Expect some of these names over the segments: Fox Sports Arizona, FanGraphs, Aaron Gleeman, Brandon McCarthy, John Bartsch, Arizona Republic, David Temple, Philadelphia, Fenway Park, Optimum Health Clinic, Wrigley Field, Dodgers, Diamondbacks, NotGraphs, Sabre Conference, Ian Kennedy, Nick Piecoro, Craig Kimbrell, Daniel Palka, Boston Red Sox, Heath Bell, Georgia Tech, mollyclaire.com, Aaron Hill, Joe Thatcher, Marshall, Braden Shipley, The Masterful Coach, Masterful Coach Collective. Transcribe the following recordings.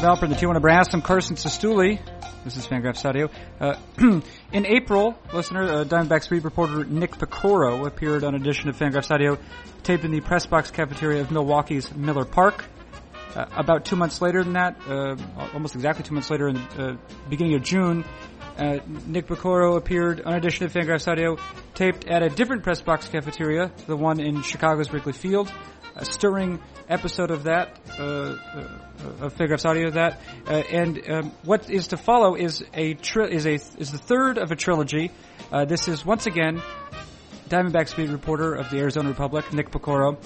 Thatcher Bell for the 2-1 brass. I'm Carson Cistulli. This is FanGraphs Audio. In April, listener, Diamondbacks beat reporter Nick Piecoro appeared on an edition of FanGraphs Audio taped in the press box cafeteria of Milwaukee's Miller Park. About 2 months later than that, almost exactly 2 months later in the beginning of June, Nick Piecoro appeared on an edition of FanGraphs Audio taped at a different press box cafeteria, the one in Chicago's Wrigley Field. A stirring episode of that, of FanGraphs Audio of that. What is to follow is the third of a trilogy. This is, once again, Diamondbacks beat reporter of the Arizona Republic, Nick Piecoro,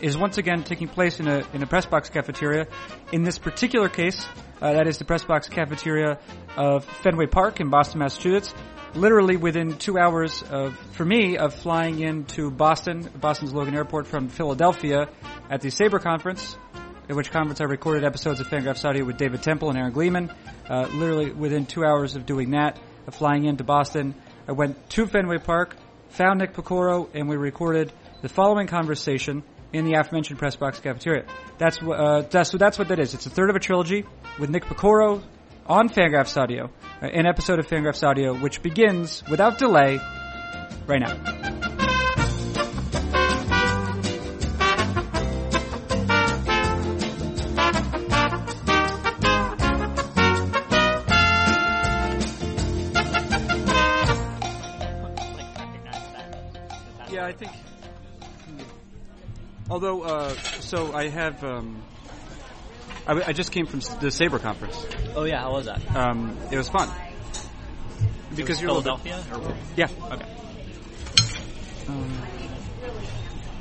is once again taking place in a press box cafeteria. In this particular case, that is the press box cafeteria of Fenway Park in Boston, Massachusetts. Literally within 2 hours for me, of flying into Boston's Logan Airport from Philadelphia at the Sabre Conference, at which conference I recorded episodes of FanGraphs Audio with David Temple and Aaron Gleeman. Literally within 2 hours of doing that, of flying into Boston, I went to Fenway Park, found Nick Piecoro, and we recorded the following conversation in the aforementioned press box cafeteria. That's what that is. It's a third of a trilogy with Nick Piecoro on FanGraphs Audio, an episode of FanGraphs Audio, which begins without delay right now. Yeah, I think. Although, so I have. I just came from the Sabre Conference. Oh yeah, how was that? It was fun. Because you're Philadelphia. Yeah. Okay.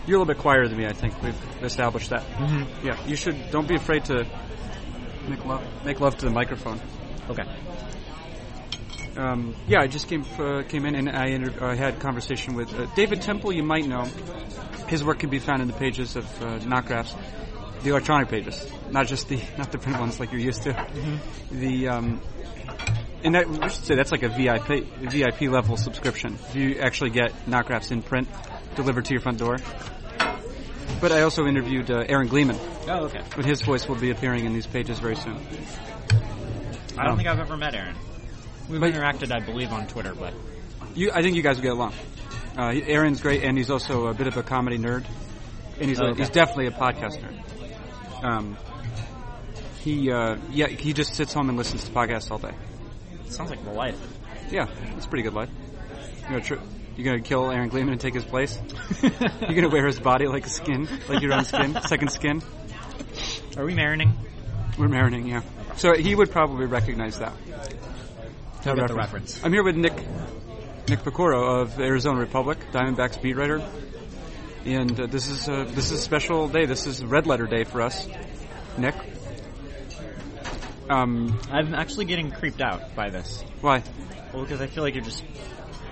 You're a little bit quieter than me. I think we've established that. Mm-hmm. Yeah. You should. Don't be afraid to make love to the microphone. Okay. Yeah. I just came in and I had a conversation with David Temple. You might know his work can be found in the pages of NotGraphs. The electronic pages, not the print ones like you're used to. Mm-hmm. And that, we should say that's like a VIP level subscription. You actually get NotGraphs in print delivered to your front door. But I also interviewed Aaron Gleeman. Oh, okay. But his voice will be appearing in these pages very soon. I don't think I've ever met Aaron. We've interacted, I believe, on Twitter, but I think you guys will get along. Aaron's great, and he's also a bit of a comedy nerd, and he's definitely a podcast nerd. He just sits home and listens to podcasts all day. Sounds like my life. Yeah, it's a pretty good life. You're gonna kill Aaron Gleeman and take his place? You're gonna wear his body like a skin, like your own skin, second skin? Are we marining? We're marining, yeah. So he would probably recognize that. I'm here with Nick Piecoro of Arizona Republic, Diamondbacks beat writer. And this is a special day. This is red letter day for us, Nick. I'm actually getting creeped out by this. Why? Well, because I feel like you're just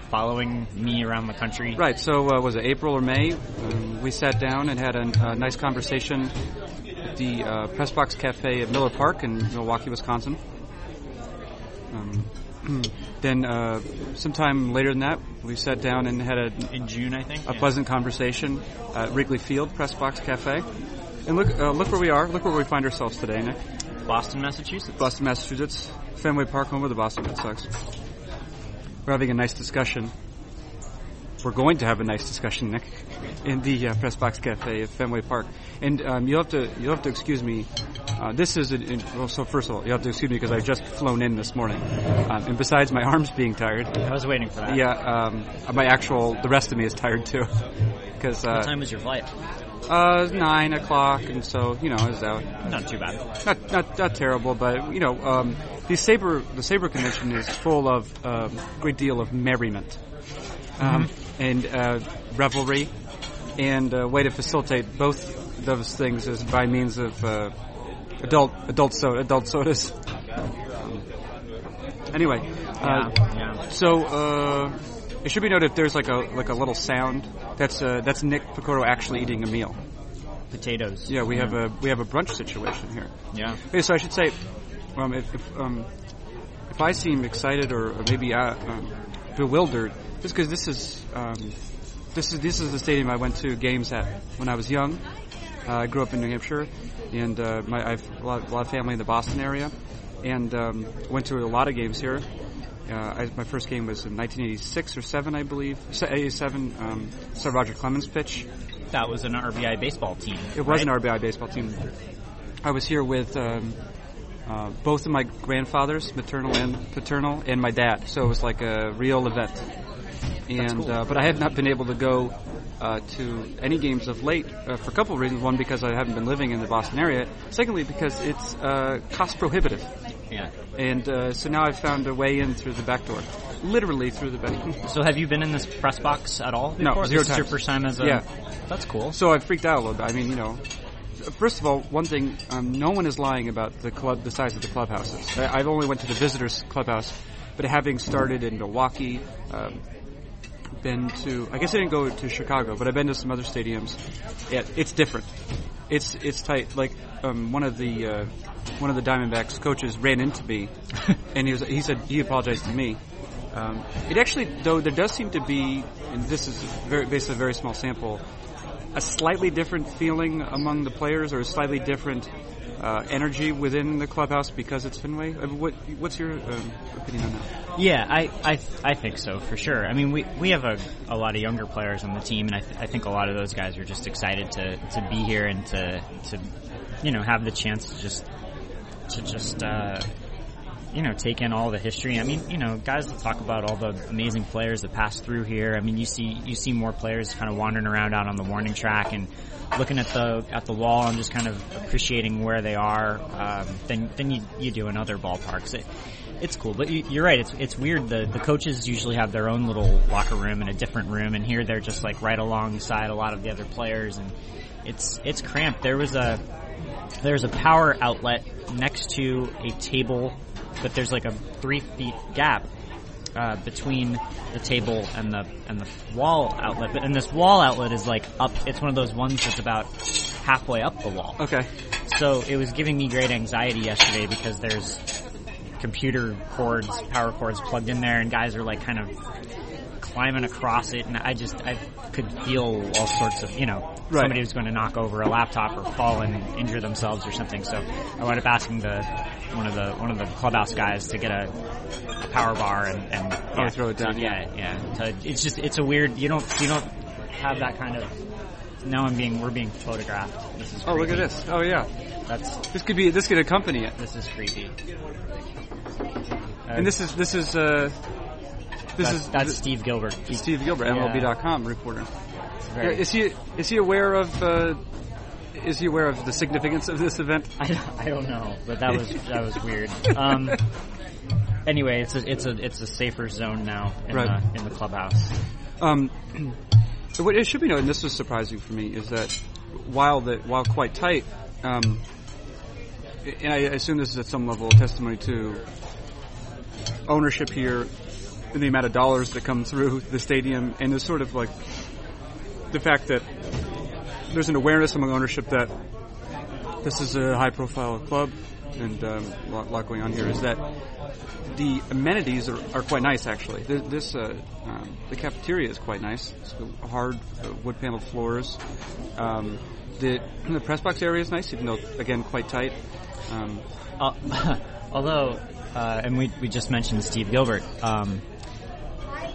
following me around the country. Right. So was it April or May? We sat down and had a nice conversation at the Press Box Cafe at Miller Park in Milwaukee, Wisconsin. Then sometime later than that, we sat down and had in June, I think, pleasant conversation at Wrigley Field Press Box Cafe. And look where we are. Look where we find ourselves today, Nick. Boston, Massachusetts. Fenway Park, home of the Boston Red Sox. We're having a nice discussion. We're going to have a nice discussion, Nick, in the Press Box Cafe at Fenway Park. And you'll have to excuse me. So first of all, you'll have to excuse me because I've just flown in this morning. And besides my arms being tired. I was waiting for that. Yeah, the rest of me is tired too. Because what time is your flight? 9 o'clock, and so, it's out. Not too bad. Not terrible, but, the Sabre Convention is full of a great deal of merriment. Mm-hmm. And revelry, and a way to facilitate both those things is by means of adult sodas. Anyway, So it should be noted there's like a little sound. That's Nick Piecoro actually eating a meal. Potatoes. Yeah, we have a brunch situation here. Yeah. Okay, so I should say, if I seem excited or maybe bewildered. Just because this is the stadium I went to games at when I was young, I grew up in New Hampshire, and I have a lot of family in the Boston area, and went to a lot of games here. My first game was in 1986 or 7, I believe. 87, saw Roger Clemens pitch. That was an RBI baseball team. It was an RBI baseball team. I was here with both of my grandfathers, maternal and paternal, and my dad. So it was like a real event. And cool. But I have not been able to go to any games of late for a couple of reasons. One, because I haven't been living in the Boston area. Secondly, because it's cost prohibitive. Yeah. And so now I've found a way in through the back door. Literally through the back door. So have you been in this press box at all before? No, 0 times. This is your first time as a... Yeah. That's cool. So I freaked out a little bit. I mean, you know... First of all, one thing, no one is lying about the size of the clubhouses. I've only went to the visitors' clubhouse, but having started in Milwaukee... been to, I guess I didn't go to Chicago, but I've been to some other stadiums. Yeah, it's different. It's tight. Like one of the Diamondbacks coaches ran into me, and he said he apologized to me. It actually, though, there does seem to be, and this is basically a very small sample, a slightly different feeling among the players, or a slightly different energy within the clubhouse because it's Fenway. I mean, what's your opinion on that? Yeah, I think so, for sure. I mean, we have a lot of younger players on the team, and I think a lot of those guys are just excited to be here and to you know, have the chance to just you know, take in all the history. I mean, you know, guys will talk about all the amazing players that passed through here. I mean, you see more players kind of wandering around out on the warning track and looking at the wall and just kind of appreciating where they are than you do in other ballparks. It's cool, but you're right. It's weird. The coaches usually have their own little locker room and a different room, and here they're just like right alongside a lot of the other players, and it's cramped. There's a power outlet next to a table, but there's like a 3-foot gap between the table and the wall outlet. But and this wall outlet is like up. It's one of those ones that's about halfway up the wall. Okay. So it was giving me great anxiety yesterday because there's computer cords, power cords plugged in there, and guys are like kind of climbing across it, and I could feel all sorts of, you know, right. Somebody was going to knock over a laptop or fall and injure themselves or something. So I wound up asking one of the clubhouse guys to get a power bar and yeah, throw it down. It's just, it's a weird, you don't have that kind of. Now we're being photographed. This is creepy. Oh, look at this. Oh yeah. This could accompany it. This is creepy. And that's Steve Gilbert. Steve Gilbert, yeah. MLB.com reporter. Is he aware of the significance of this event? I don't know, but that was weird. Anyway, it's a safer zone now in the clubhouse. What it should be noted, and this was surprising for me, is that while quite tight, and I assume this is at some level a testimony to ownership here and the amount of dollars that come through the stadium, and there's sort of like the fact that there's an awareness among ownership that this is a high-profile club, and a lot going on here, is that the amenities are quite nice, actually. The cafeteria is quite nice. It's hard wood-paneled floors. The press box area is nice, even though, again, quite tight. And we just mentioned Steve Gilbert.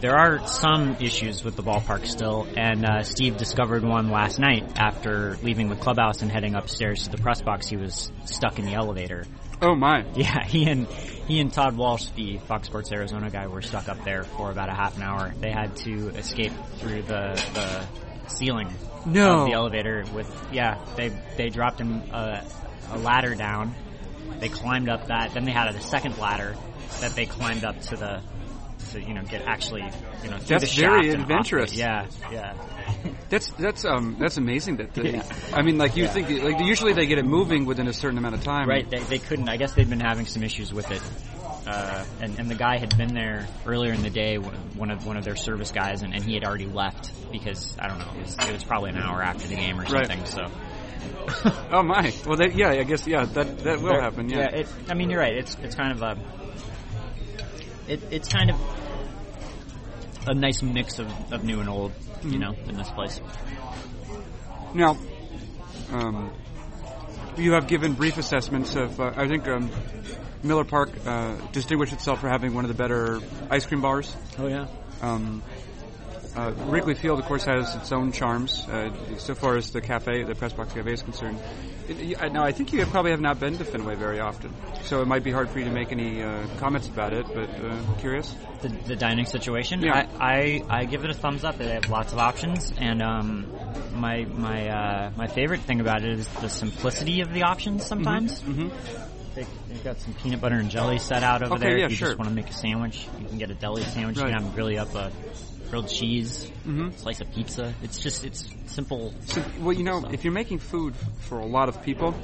There are some issues with the ballpark still, and Steve discovered one last night after leaving the clubhouse and heading upstairs to the press box. He was stuck in the elevator. Oh my! Yeah, he and Todd Walsh, the Fox Sports Arizona guy, were stuck up there for about a half an hour. They had to escape through the ceiling of the elevator. They dropped him a ladder down. They climbed up that. Then they had a second ladder that they climbed up to the. To, you know, get actually, you know, through the shaft. That's very adventurous. Yeah. That's amazing. I mean, like you think, like usually they get it moving within a certain amount of time, right? They couldn't. I guess they'd been having some issues with it, and the guy had been there earlier in the day, one of their service guys, and he had already left because I don't know, it was probably an hour after the game or something. Right. So. Oh my! Well, I guess that will happen. Yeah. I mean, you're right. It's kind of a. It's kind of a nice mix of new and old, you know, in this place. Now, You have given brief assessments of, I think, Miller Park distinguished itself for having one of the better ice cream bars. Oh, yeah. Wrigley Field, of course, has its own charms, so far as the cafe, the press box cafe is concerned. Now, I think you probably have not been to Fenway very often, so it might be hard for you to make any comments about it, but curious? The dining situation? Yeah. I give it a thumbs up. They have lots of options, and my favorite thing about it is the simplicity of the options sometimes. Mm-hmm. Mm-hmm. They've got some peanut butter and jelly set out over there. Yeah, if you just want to make a sandwich, you can get a deli sandwich. Right. You can have a grilled cheese, slice of pizza. It's simple. So, well, you know, if you're making food for a lot of people,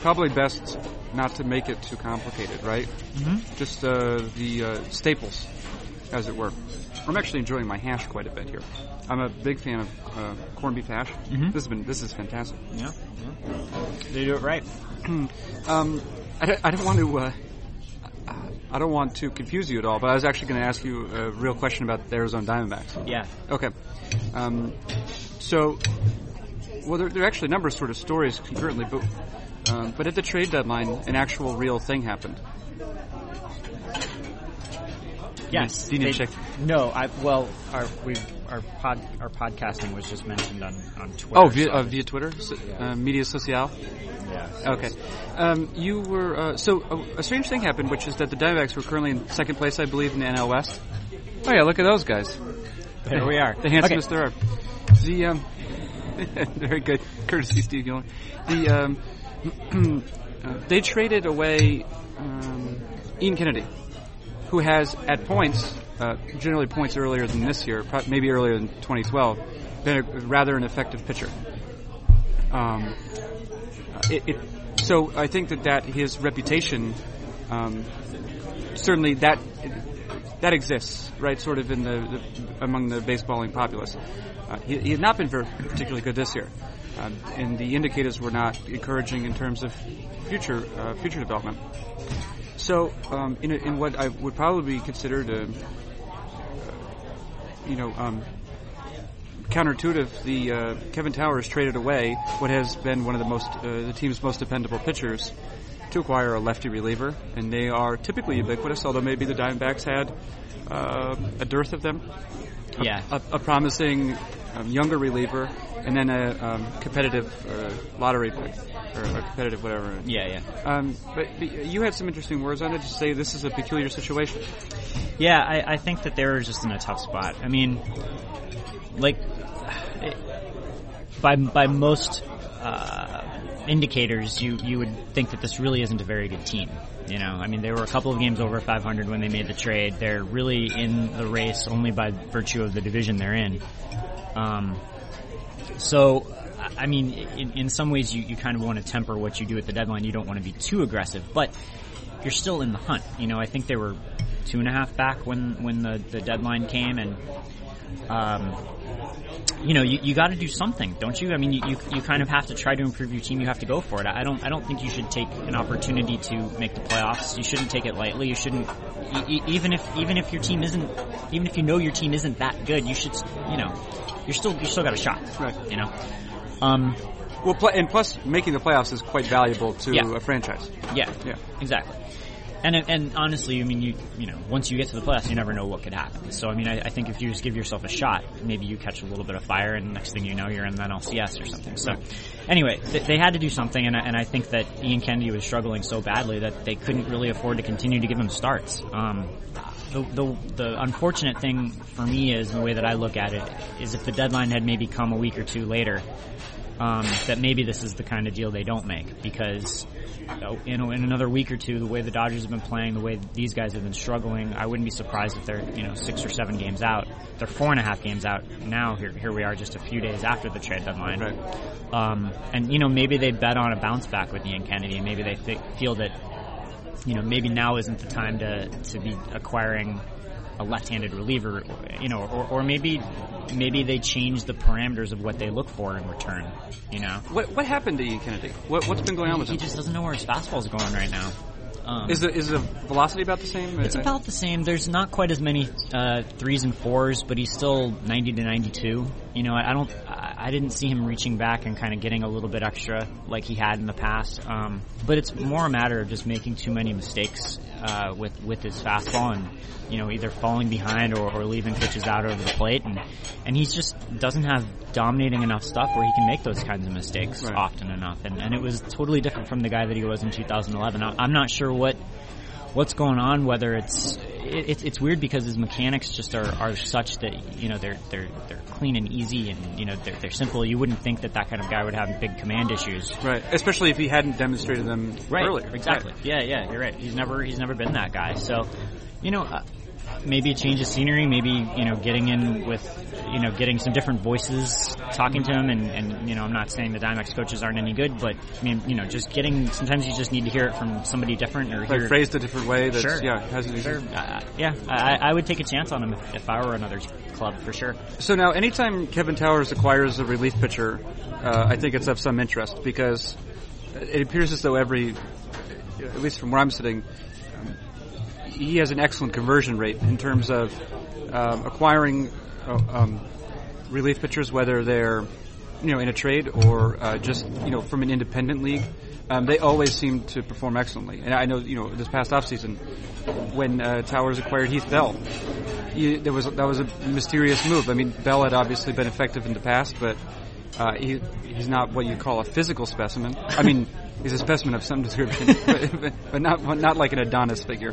probably best not to make it too complicated, right? Mm-hmm. Just the staples, as it were. I'm actually enjoying my hash quite a bit here. I'm a big fan of corned beef hash. Mm-hmm. This is fantastic. Yeah, they do it right. I don't want to confuse you at all, but I was actually going to ask you a real question about the Arizona Diamondbacks. Yeah. Okay. There are actually a number of sort of stories concurrently, but at the trade deadline, an actual real thing happened. Yes. You didn't check. No. Our podcasting was just mentioned on Twitter. Oh, via Twitter? Media Social? Yeah. Okay. You were... a strange thing happened, which is that the Diamondbacks were currently in second place, I believe, in the NL West. Oh, yeah, look at those guys. There we are. The handsomest there are. The, very good. Courtesy Steve Gilbert. The, they traded away Ian Kennedy, who has, at points... generally points earlier than this year, maybe earlier than 2012, been rather an effective pitcher. So I think that his reputation, certainly that exists, right, sort of in among the baseballing populace. He had not been particularly good this year, and the indicators were not encouraging in terms of future development. So in what I would probably be considered a... counterintuitive, the Kevin Towers traded away what has been one of the team's most dependable pitchers to acquire a lefty reliever, and they are typically ubiquitous, although maybe the Diamondbacks had a dearth of them. Yeah. A promising younger reliever, and then a competitive lottery pick, or a competitive whatever. Yeah, yeah. But you had some interesting words on it to say this is a peculiar situation. Yeah, I think that they were just in a tough spot. I mean, like, by most indicators, you would think that this really isn't a very good team. You know, I mean, they were a couple of games over 500 when they made the trade. They're really in the race only by virtue of the division they're in. So, I mean, in some ways, you kind of want to temper what you do at the deadline. You don't want to be too aggressive, but you're still in the hunt. You know, I think they were 2.5 back when the deadline came, and you got to do something, don't you? I mean, you kind of have to try to improve your team. You have to go for it. I don't think you should take an opportunity to make the playoffs. You shouldn't take it lightly. You shouldn't, even if your team isn't, even if you know your team isn't that good, you should, you know, you still got a shot, right? You know. Plus, making the playoffs is quite valuable to a franchise. Yeah, yeah, exactly. And honestly, I mean, you know, once you get to the playoffs, you never know what could happen. So, I mean, I think if you just give yourself a shot, maybe you catch a little bit of fire, and next thing you know, you're in the NLCS or something. So, anyway, they had to do something, and I think that Ian Kennedy was struggling so badly that they couldn't really afford to continue to give him starts. The unfortunate thing for me is, the way that I look at it, is if the deadline had maybe come a week or two later, that maybe this is the kind of deal they don't make, because... in another week or two, the way the Dodgers have been playing, the way these guys have been struggling, I wouldn't be surprised if they're 6 or 7 games out. They're 4.5 games out now. Here we are, just a few days after the trade deadline. Right. And you know, maybe they bet on a bounce back with Ian Kennedy. Maybe they feel that maybe now isn't the time to be acquiring a left-handed reliever. You know, or maybe they change the parameters of what they look for in return, you know. What happened to Ian Kennedy? What's been going on with him? He just doesn't know where his fastball is going right now. Is the velocity about the same? It's about the same. There's not quite as many 3s and 4s, but he's still 90 to 92. You know, I don't. I, I didn't see him reaching back and kind of getting a little bit extra like he had in the past. But it's more a matter of just making too many mistakes with his fastball and, you know, either falling behind or leaving pitches out over the plate. And he just doesn't have dominating enough stuff where he can make those kinds of mistakes right. often enough. And it was totally different from the guy that he was in 2011. I'm not sure what's going on, whether it's weird because his mechanics just are such that, you know, they're clean and easy and, you know, they're simple. You wouldn't think that kind of guy would have big command issues. Right. Especially if he hadn't demonstrated them right. earlier. Exactly. Right. Yeah, you're right. He's never been that guy. So, you know, maybe a change of scenery, maybe, you know, getting in with, you know, getting some different voices talking to him and you know, I'm not saying the Diamondbacks coaches aren't any good, but I mean, you know, just getting, sometimes you just need to hear it from somebody different or like phrased a different way. That's, sure. Yeah. Hasn't sure. Yeah. I would take a chance on him if I were another club for sure. So now anytime Kevin Towers acquires a relief pitcher, I think it's of some interest because it appears as though at least from where I'm sitting, he has an excellent conversion rate in terms of acquiring relief pitchers, whether they're, you know, in a trade or just, you know, from an independent league. They always seem to perform excellently. And I know, you know, this past offseason when Towers acquired Heath Bell, that was a mysterious move. I mean, Bell had obviously been effective in the past, but he's not what you'd call a physical specimen. I mean, he's a specimen of some description, but not like an Adonis figure.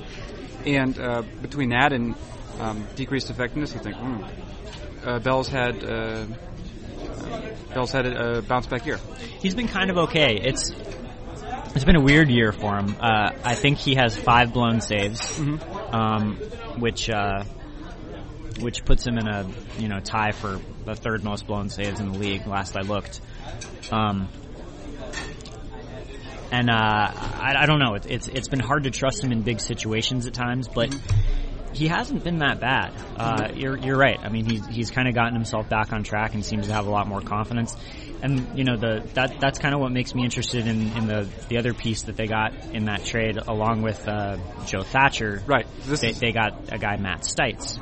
And between that and decreased effectiveness, you think, Bell's had a bounce back year. He's been kind of okay. It's been a weird year for him. I think he has 5 blown saves, mm-hmm. Which puts him in a, you know, tie for the 3rd most blown saves in the league. Last I looked. And I don't know. It's been hard to trust him in big situations at times, but he hasn't been that bad. You're right. I mean, he's kind of gotten himself back on track and seems to have a lot more confidence. And you know, that's kind of what makes me interested in the other piece that they got in that trade, along with Joe Thatcher. Right. They got a guy, Matt Stites,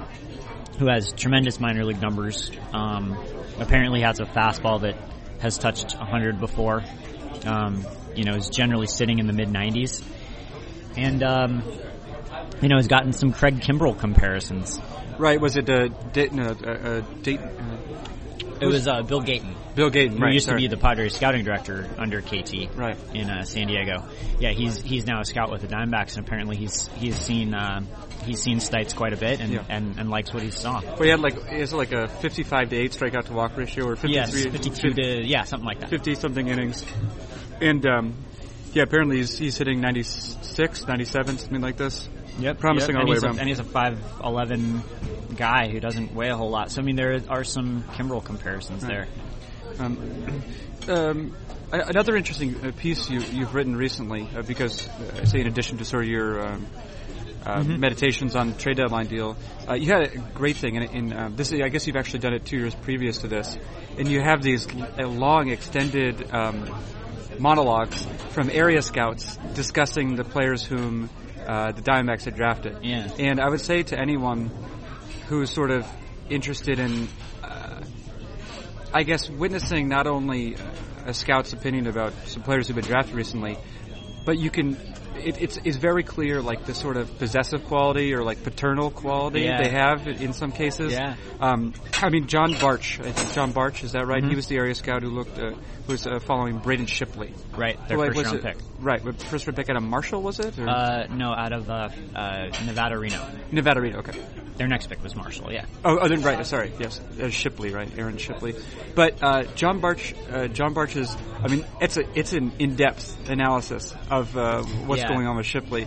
who has tremendous minor league numbers. Apparently has a fastball that has touched 100 before. You know, is generally sitting in the mid-90s. And, you know, has gotten some Craig Kimbrell comparisons. Right, was it Dayton? It was Bill Gayton. Bill Gayton, right. Who used to be the Padres scouting director under KT right. in San Diego. Yeah, he's now a scout with the Diamondbacks, and apparently he's seen Stites quite a bit and likes what he saw. Well, he had like a 55-8 strikeout to walk ratio, or 53 52 to something like that. 50-something innings. And, yeah, apparently he's hitting 96, 97, something like this. Yep. Promising all the way around. And he's a 5'11 guy who doesn't weigh a whole lot. So, I mean, there are some Kimbrel comparisons right. there. Another interesting piece you've written recently, because, in addition to sort of your meditations on the trade deadline deal, you had a great thing. This I guess you've actually done it 2 years previous to this. And you have these long, extended... monologues from area scouts discussing the players whom the Diamondbacks had drafted. Yeah. And I would say to anyone who is sort of interested in, I guess, witnessing not only a scout's opinion about some players who've been drafted recently, but you can... It's very clear, like, the sort of possessive quality or, like, paternal quality yeah. they have in some cases. Yeah. I mean, John Bartsch, is that right? Mm-hmm. He was the area scout who was following Braden Shipley. Right, first-round pick. Right, first-round pick out of Marshall, was it? Or? No, out of Nevada-Reno. Nevada-Reno, okay. Their next pick was Marshall, yeah. Shipley, right, Aaron Shipley. But John Bartsch is, I mean, it's an in-depth analysis of what's going on with Shipley.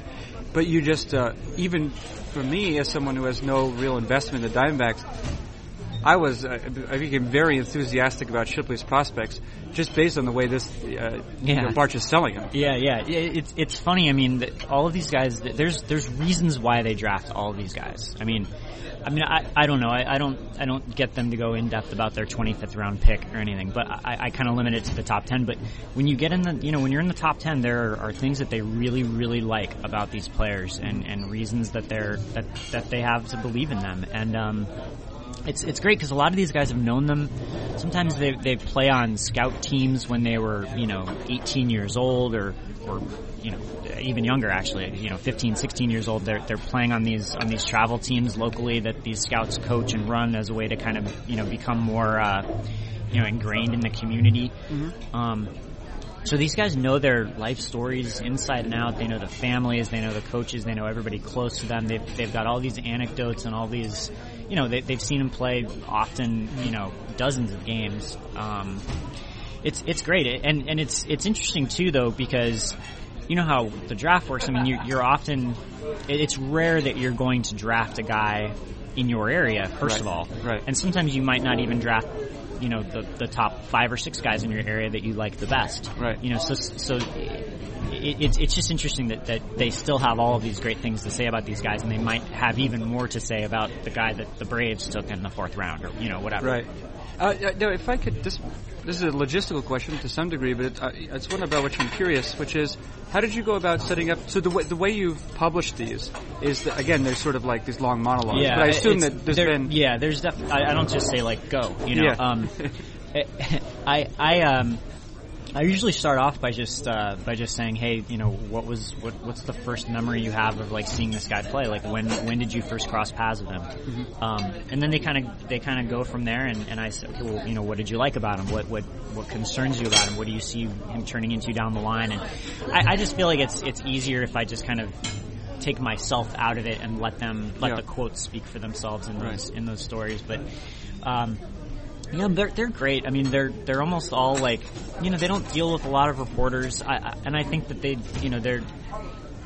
But you just, even for me, as someone who has no real investment in the Diamondbacks, I became very enthusiastic about Shipley's prospects just based on the way this Bartsch is selling him. Yeah. It's funny. I mean, all of these guys. There's reasons why they draft all of these guys. I mean, I don't know. I don't get them to go in depth about their 25th round pick or anything. But I kind of limit it to the top 10. But when you get in when you're in the top 10, there are things that they really, really like about these players and reasons that they have to believe in them. And It's great because a lot of these guys have known them. Sometimes they play on scout teams when they were, 18 years old or even younger, actually, 15, 16 years old. They're playing on these travel teams locally that these scouts coach and run as a way to kind of, become more, ingrained in the community. Mm-hmm. So these guys know their life stories inside and out. They know the families, they know the coaches, they know everybody close to them. They've got all these anecdotes and all these, they've seen him play often, dozens of games. It's great. And it's interesting too, though, because you know how the draft works. I mean, you're often, it's rare that you're going to draft a guy in your area, first of all. Right. And sometimes you might not even draft the top 5 or 6 guys in your area that you like the best. Right. So it's just interesting that they still have all of these great things to say about these guys, and they might have even more to say about the guy that the Braves took in the 4th round or, whatever. Right. No, if I could, this is a logistical question to some degree, but it's one about which I'm curious, which is, how did you go about setting up, so the way you've published these is that, again, there's sort of like these long monologues, but I assume that there's been... Yeah, there's definitely, I don't just say like, go, Yeah. I usually start off by just saying, hey, what's the first memory you have of like seeing this guy play? Like when did you first cross paths with him? Mm-hmm. And then they kind of go from there. And I say, okay, well, what did you like about him? What concerns you about him? What do you see him turning into down the line? And I just feel like it's easier if I just kind of take myself out of it and let the quotes speak for themselves in those stories. But. Yeah, they're great. I mean, they're almost all like, they don't deal with a lot of reporters, and I think that they,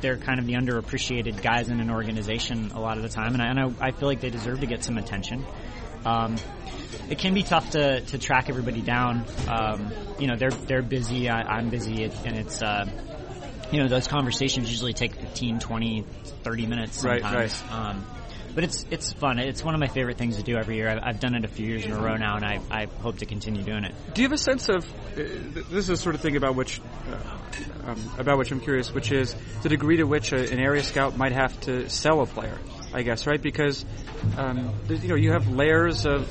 they're kind of the underappreciated guys in an organization a lot of the time, and I feel like they deserve to get some attention. It can be tough to track everybody down. They're busy, I'm busy, and it's those conversations usually take 15, 20, 30 minutes sometimes. Right. But it's fun. It's one of my favorite things to do every year. I've done it a few years in a row now, and I hope to continue doing it. Do you have a sense of this is the sort of thing about which I'm curious, which is the degree to which an area scout might have to sell a player, I guess, right? Because you have layers of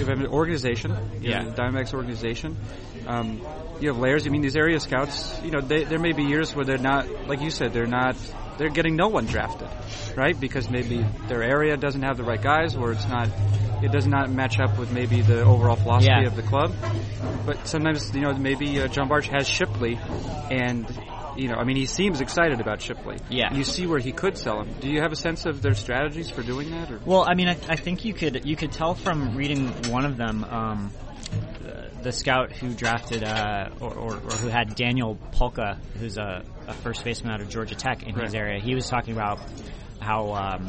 an organization, the Diamondbacks organization. You have layers. I mean, these area scouts, there may be years where they're not, like you said, they're getting no one drafted, right? Because maybe their area doesn't have the right guys, or it does not match up with maybe the overall philosophy of the club. But sometimes, maybe John Bartsch has Shipley, and, he seems excited about Shipley. Yeah. You see where he could sell him. Do you have a sense of their strategies for doing that? Or? Well, I mean, I think you could tell from reading one of them, the scout who drafted or who had Daniel Palka, who's a first baseman out of Georgia Tech in his area. He was talking about how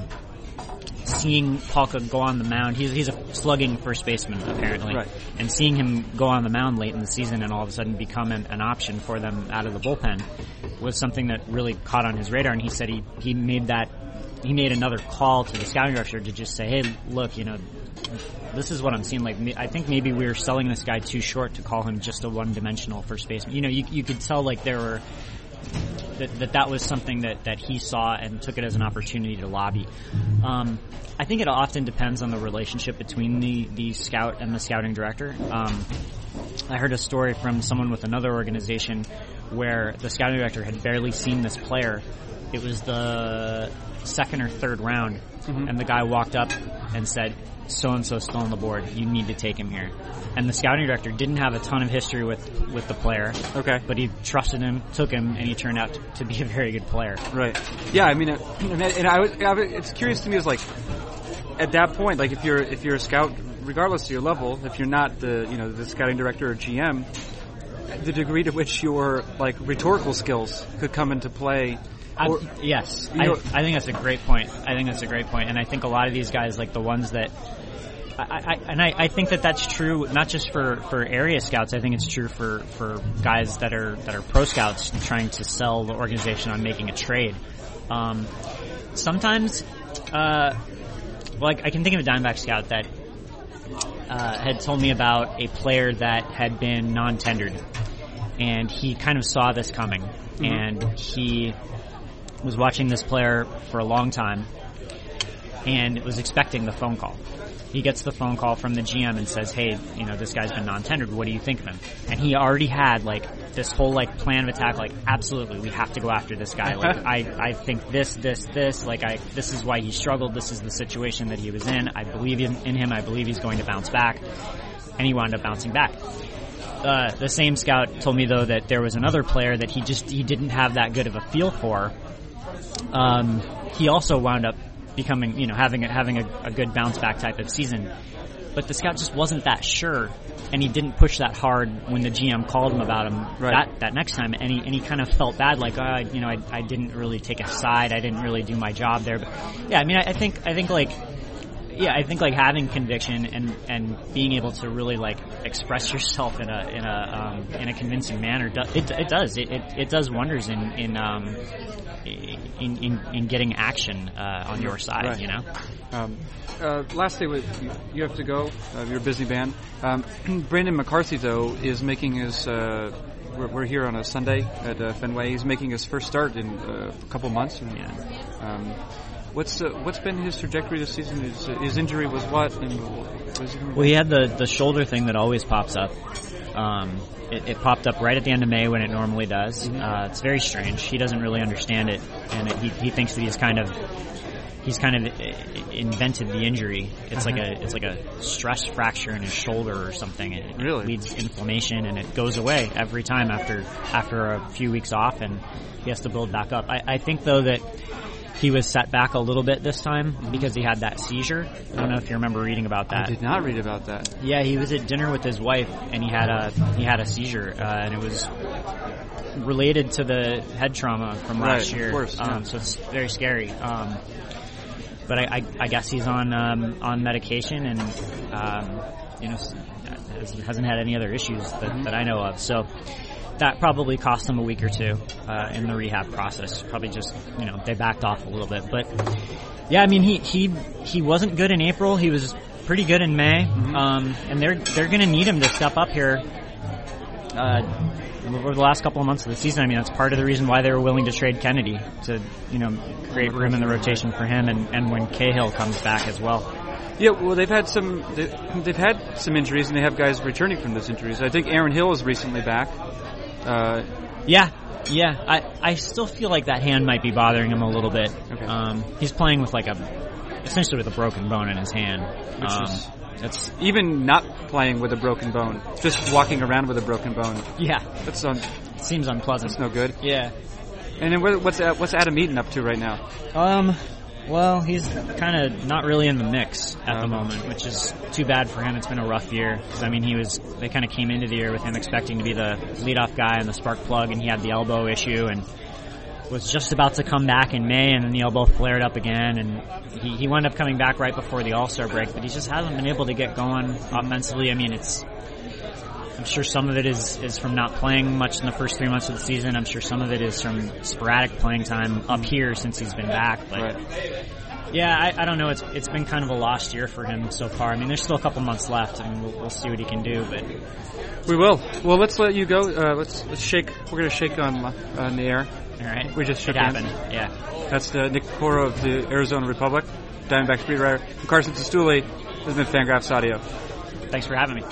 seeing Palka go on the mound, he's a slugging first baseman apparently, and seeing him go on the mound late in the season and all of a sudden become an option for them out of the bullpen was something that really caught on his radar, and he said he made another call to the scouting director to just say, hey, look, this is what I'm seeing. Like, I think maybe we were selling this guy too short to call him just a one-dimensional first baseman. You could tell like there were that was something that he saw and took it as an opportunity to lobby. I think it often depends on the relationship between the scout and the scouting director. I heard a story from someone with another organization where the scouting director had barely seen this player. It was the 2nd or 3rd round, mm-hmm. and the guy walked up and said, so-and-so's still on the board. You need to take him here. And the scouting director didn't have a ton of history with the player. Okay. But he trusted him, took him, and he turned out to be a very good player. Right. Yeah, I mean, it's curious to me is like, at that point, like if you're a scout, regardless of your level, if you're not the scouting director or GM, the degree to which your like rhetorical skills could come into play. Yes. I think that's a great point. And I think a lot of these guys, like the ones that I think that's true not just for area scouts. I think it's true for guys that are pro scouts trying to sell the organization on making a trade. Sometimes I can think of a Diamondback scout that had told me about a player that had been non-tendered, and he kind of saw this coming, mm-hmm. and he was watching this player for a long time, and was expecting the phone call. He gets the phone call from the GM and says, hey, you know, this guy's been non-tendered. What do you think of him? And he already had, like, this whole, like, plan of attack, like, absolutely, we have to go after this guy. Like, I think this, like, this is why he struggled. This is the situation that he was in. I believe in him. I believe he's going to bounce back. And he wound up bouncing back. The same scout told me, though, that there was another player that he didn't have that good of a feel for. He also wound up becoming, you know, having a good bounce back type of season, but the scout just wasn't that sure, and he didn't push that hard when the GM called him about him that next time, and he kind of felt bad, like, you know, I didn't really take a side, I didn't really do my job there. But yeah, I mean, I think having conviction and being able to really, like, express yourself in a convincing manner, it does wonders in getting action on your side, right. You know. Lastly, you have to go. You're a busy man. Brandon McCarthy, though, is making his. We're here on a Sunday at Fenway. He's making his first start in a couple months. And, yeah. What's been his trajectory this season? His injury was what? Well, he had the shoulder thing that always pops up. It popped up right at the end of May when it normally does. Mm-hmm. It's very strange. He doesn't really understand it, and he thinks that he's kind of invented the injury. It's like a stress fracture in his shoulder or something. It leads to inflammation, and it goes away every time after a few weeks off, and he has to build back up. I think, though, that he was set back a little bit this time because he had that seizure. I don't know if you remember reading about that. I did not read about that. Yeah, he was at dinner with his wife, and he had a seizure, and it was related to the head trauma from last year. Of course, yeah. So it's very scary. But I guess he's on medication, and you know, hasn't had any other issues that I know of. So. That probably cost them a week or two in the rehab process. Probably just, you know, they backed off a little bit. But, yeah, I mean, he wasn't good in April. He was pretty good in May. Mm-hmm. And they're going to need him to step up here over the last couple of months of the season. I mean, that's part of the reason why they were willing to trade Kennedy, to, you know, create room in the rotation for him and when Cahill comes back as well. Yeah, well, they've had some injuries, and they have guys returning from those injuries. I think Aaron Hill is recently back. Yeah. I still feel like that hand might be bothering him a little bit. Okay. He's playing with essentially with a broken bone in his hand. That's even not playing with a broken bone, just walking around with a broken bone. Yeah, that's seems unpleasant. That's no good. Yeah. And then what's Adam Eaton up to right now? Well, he's kind of not really in the mix at the moment, which is too bad for him. It's been a rough year because, I mean, they kind of came into the year with him expecting to be the leadoff guy and the spark plug, and he had the elbow issue and was just about to come back in May, and then the elbow flared up again, and he wound up coming back right before the All-Star break, but he just hasn't been able to get going offensively. I mean, I'm sure some of it is from not playing much in the first 3 months of the season. I'm sure some of it is from sporadic playing time up here since he's been back. But yeah, I don't know. It's been kind of a lost year for him so far. I mean, there's still a couple months left. I mean, we'll see what he can do. But we will. Well, let's let you go. Let's shake. We're gonna shake on the air. All right. We just shook hands. Yeah. That's Nick Piecoro of the Arizona Republic, Diamondbacks beat writer, and Carson Cistulli. This has been FanGraphs Audio. Thanks for having me.